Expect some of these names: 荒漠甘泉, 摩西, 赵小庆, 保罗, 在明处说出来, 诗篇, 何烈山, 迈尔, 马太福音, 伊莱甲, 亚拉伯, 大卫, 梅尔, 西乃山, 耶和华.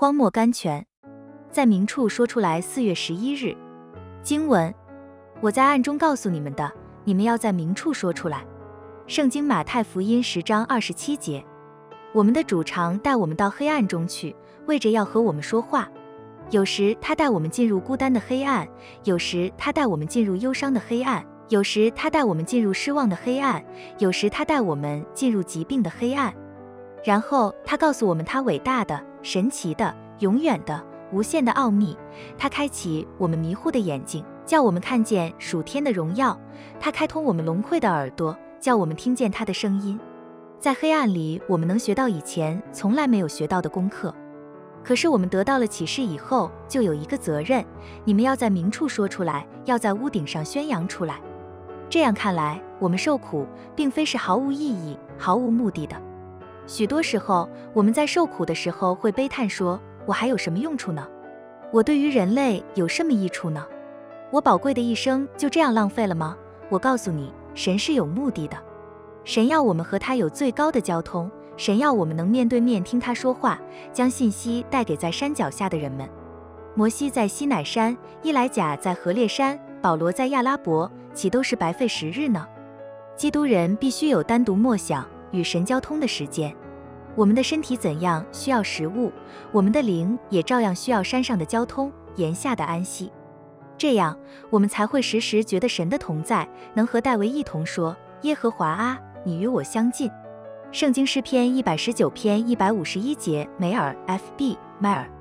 荒漠甘泉，在明处说出来。4月11日，经文，我在暗中告诉你们的，你们要在明处说出来。圣经马太福音10章27节，我们的主常带我们到黑暗中去，为着要和我们说话。有时他带我们进入孤单的黑暗，有时他带我们进入忧伤的黑暗，有时他带我们进入失望的黑暗，有时他带我们进入疾病的黑暗。然后他告诉我们他伟大的、神奇的、永远的、无限的奥秘。他开启我们迷糊的眼睛，叫我们看见属天的荣耀。他开通我们聋聩的耳朵，叫我们听见他的声音。在黑暗里，我们能学到以前从来没有学到的功课。可是我们得到了启示以后，就有一个责任，你们要在明处说出来，要在屋顶上宣扬出来。这样看来，我们受苦并非是毫无意义、毫无目的的。许多时候，我们在受苦的时候会悲叹说，我还有什么用处呢？我对于人类有什么益处呢？我宝贵的一生就这样浪费了吗？我告诉你，神是有目的的。神要我们和他有最高的交通，神要我们能面对面听他说话，将信息带给在山脚下的人们。摩西在西乃山，伊莱甲在何烈山，保罗在亚拉伯，岂都是白费时日呢？基督人必须有单独默想与神交通的时间。我们的身体怎样需要食物，我们的灵也照样需要山上的交通，檐下的安息。这样我们才会时时觉得神的同在，能和大卫一同说，耶和华啊，你与我相近。圣经诗篇119篇151节，梅尔 FB 迈尔。